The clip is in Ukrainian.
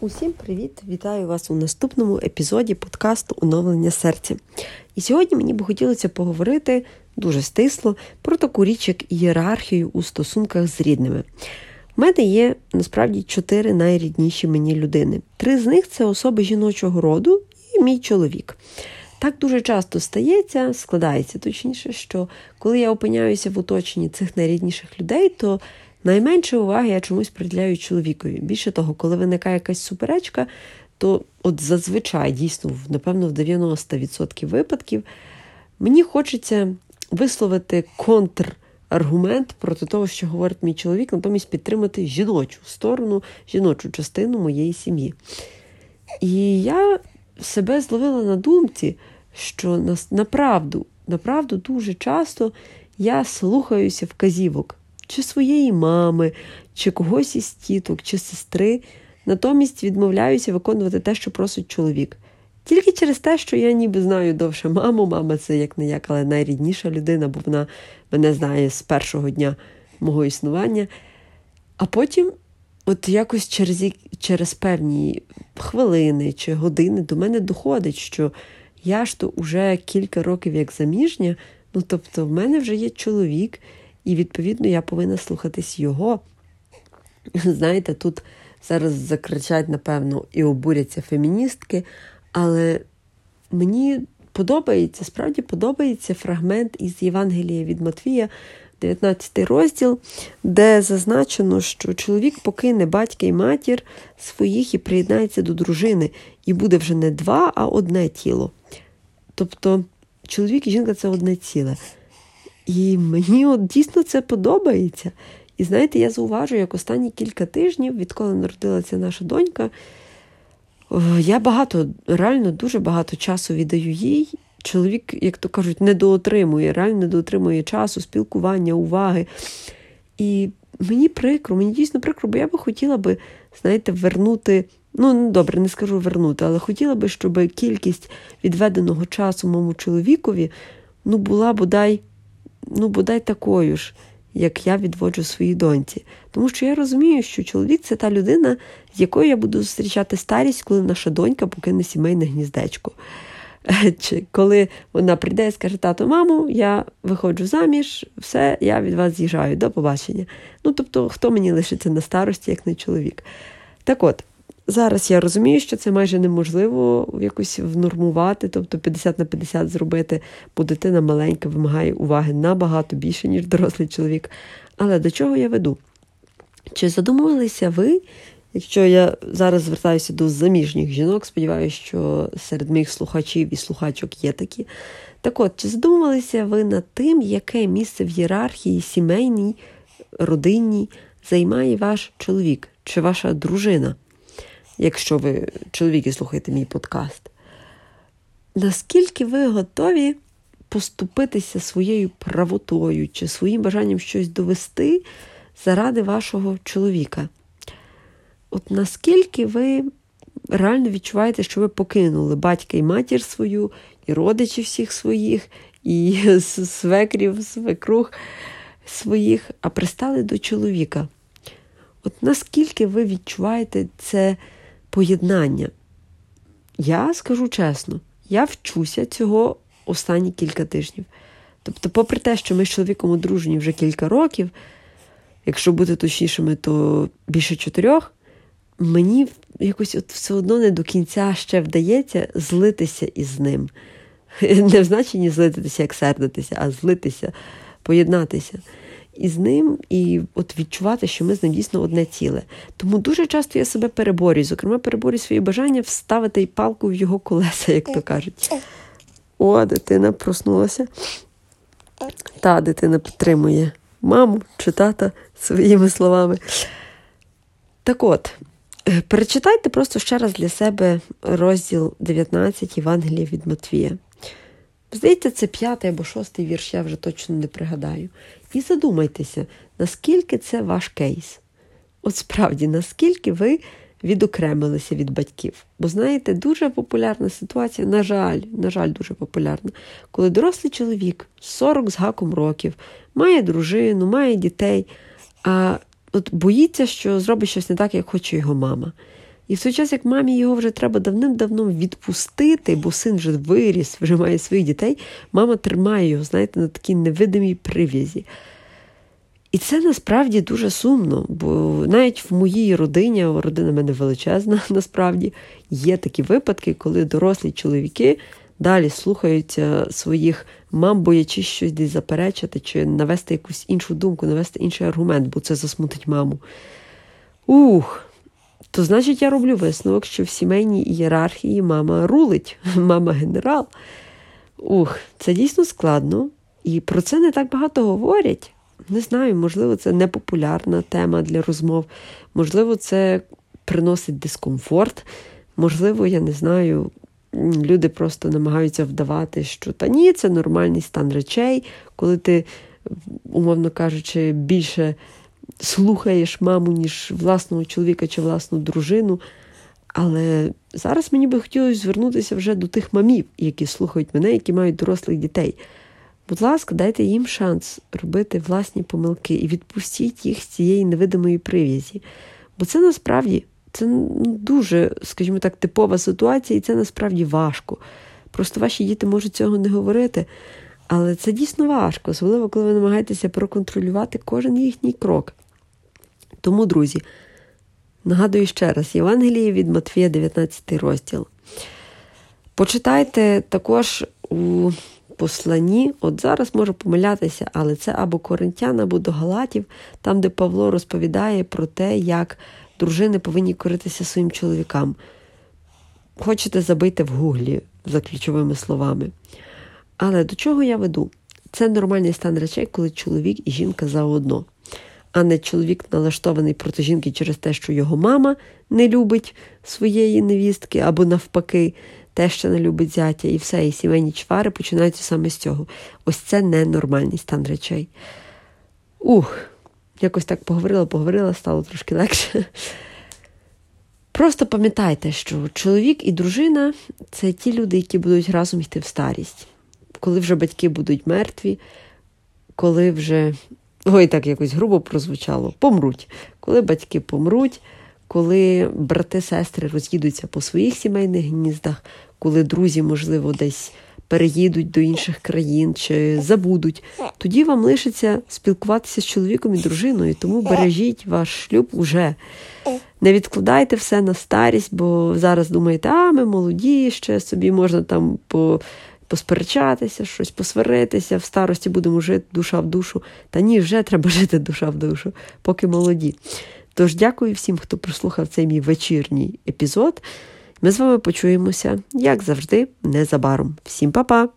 Усім привіт! Вітаю вас у наступному епізоді подкасту «Оновлення серця». І сьогодні мені б хотілося поговорити дуже стисло про таку річ, як ієрархію у стосунках з рідними. В мене є, насправді, 4 найрідніші мені людини. 3 з них – це особи жіночого роду і мій чоловік. Так дуже часто складається, що коли я опиняюся в оточенні цих найрідніших людей, то найменше уваги я чомусь приділяю чоловікові. Більше того, коли виникає якась суперечка, то от зазвичай, дійсно, напевно, в 90% випадків, мені хочеться висловити контраргумент проти того, що говорить мій чоловік, натомість підтримати жіночу сторону, жіночу частину моєї сім'ї. І я себе зловила на думці, що направду дуже часто я слухаюся вказівок чи своєї мами, чи когось із тіток, чи сестри, натомість відмовляюся виконувати те, що просить чоловік. Тільки через те, що я ніби знаю довше маму, мама це як-не-як, але найрідніша людина, бо вона мене знає з першого дня мого існування. А потім, от якось через певні хвилини чи години до мене доходить, що я ж то уже кілька років як заміжня, тобто в мене вже є чоловік, і, відповідно, я повинна слухатись його. Знаєте, тут зараз закричать, напевно, і обуряться феміністки, але мені подобається фрагмент із Євангелія від Матвія, 19 розділ, де зазначено, що чоловік покине батька і матір своїх і приєднається до дружини, і буде вже не 2, а 1 тіло. Тобто, чоловік і жінка – це 1 ціле. І мені от дійсно це подобається. І знаєте, я зауважу, як останні кілька тижнів, відколи народилася наша донька, я реально дуже багато часу віддаю їй. Чоловік, як то кажуть, недоотримує часу, спілкування, уваги. І мені дійсно прикро, бо я би хотіла би, знаєте, вернути, але хотіла би, щоб кількість відведеного часу моєму чоловікові, була бодай такою ж, як я відводжу своїй доньці. Тому що я розумію, що чоловік – це та людина, з якою я буду зустрічати старість, коли наша донька покине сімейне гніздечко. Чи коли вона прийде і скаже: «Тато, мамо, я виходжу заміж, все, я від вас з'їжджаю, до побачення». Тобто, хто мені лишиться на старості, як не чоловік? Так от, зараз я розумію, що це майже неможливо якось внормувати, тобто 50/50 зробити, бо дитина маленька вимагає уваги набагато більше, ніж дорослий чоловік. Але до чого я веду? Чи задумувалися ви, якщо я зараз звертаюся до заміжніх жінок, сподіваюся, що серед моїх слухачів і слухачок є такі. Так от, чи задумувалися ви над тим, яке місце в ієрархії сімейній, родинній займає ваш чоловік чи ваша дружина? Якщо ви, чоловіки, слухаєте мій подкаст, наскільки ви готові поступитися своєю правотою чи своїм бажанням щось довести заради вашого чоловіка? От наскільки ви реально відчуваєте, що ви покинули батька і матір свою, і родичів всіх своїх, і свекрів, свекрух своїх, а пристали до чоловіка? От наскільки ви відчуваєте це поєднання? Я скажу чесно, я вчуся цього останні кілька тижнів. Тобто, попри те, що ми з чоловіком одружені вже кілька років, якщо бути точнішими, то більше 4, мені якось от все одно не до кінця ще вдається злитися із ним. Не в значенні злитися, як сердитися, а злитися, поєднатися із ним і от відчувати, що ми з ним дійсно 1 ціле. Тому дуже часто я себе переборюю, зокрема переборюю свої бажання вставити палку в його колеса, як то кажуть. О, дитина проснулася. Та дитина підтримує маму чи тата своїми словами. Так от, перечитайте просто ще раз для себе розділ 19 Євангелія від Матвія. Здається, це 5 або 6 вірш, я вже точно не пригадаю. І задумайтеся, наскільки це ваш кейс. От справді, наскільки ви відокремилися від батьків. Бо, знаєте, дуже популярна ситуація, на жаль, дуже популярна, коли дорослий чоловік, 40 з гаком років, має дружину, має дітей, а от боїться, що зробить щось не так, як хоче його мама. І в той час, як мамі його вже треба давним-давно відпустити, бо син вже виріс, вже має своїх дітей, мама тримає його, знаєте, на такій невидимій прив'язі. І це насправді дуже сумно, бо навіть в моїй родині, а родина в мене величезна, насправді, є такі випадки, коли дорослі чоловіки далі слухаються своїх мам, боячись щось десь заперечити, чи навести якусь іншу думку, навести інший аргумент, бо це засмутить маму. То значить, я роблю висновок, що в сімейній ієрархії мама рулить, мама генерал. Це дійсно складно, і про це не так багато говорять. Не знаю, можливо, це непопулярна тема для розмов, можливо, це приносить дискомфорт, можливо, я не знаю, люди просто намагаються вдавати, що та ні, це нормальний стан речей, коли ти, умовно кажучи, більше слухаєш маму, ніж власного чоловіка чи власну дружину. Але зараз мені би хотілося звернутися вже до тих мамів, які слухають мене, які мають дорослих дітей. Будь ласка, дайте їм шанс робити власні помилки і відпустіть їх з цієї невидимої прив'язі. Бо це насправді, це дуже, скажімо так, типова ситуація, і це насправді важко. Просто ваші діти можуть цього не говорити, але це дійсно важко, особливо, коли ви намагаєтеся проконтролювати кожен їхній крок. Тому, друзі, нагадую ще раз, Євангеліє від Матвія, 19 розділ. Почитайте також у посланні, от зараз можу помилятися, але це або Коринтян, або до Галатів, там, де Павло розповідає про те, як дружини повинні коритися своїм чоловікам. Хочете, забийте в гуглі за ключовими словами. Але до чого я веду? Це нормальний стан речей, коли чоловік і жінка заодно. А не чоловік налаштований проти жінки через те, що його мама не любить своєї невістки, або навпаки, теща не любить зятя, і все, і сімейні чвари починаються саме з цього. Ось це ненормальний стан речей. Якось так поговорила, стало трошки легше. Просто пам'ятайте, що чоловік і дружина – це ті люди, які будуть разом йти в старість. Коли вже батьки будуть мертві, коли вже, так якось грубо прозвучало, помруть. Коли батьки помруть, коли брати-сестри роз'їдуться по своїх сімейних гніздах, коли друзі, можливо, десь переїдуть до інших країн чи забудуть, тоді вам лишиться спілкуватися з чоловіком і дружиною, тому бережіть ваш шлюб уже. Не відкладайте все на старість, бо зараз думаєте, ми молоді, ще собі можна там посперечатися, щось посваритися, в старості будемо жити душа в душу. Та ні, вже треба жити душа в душу, поки молоді. Тож дякую всім, хто прослухав цей мій вечірній епізод. Ми з вами почуємося, як завжди, незабаром. Всім па-па!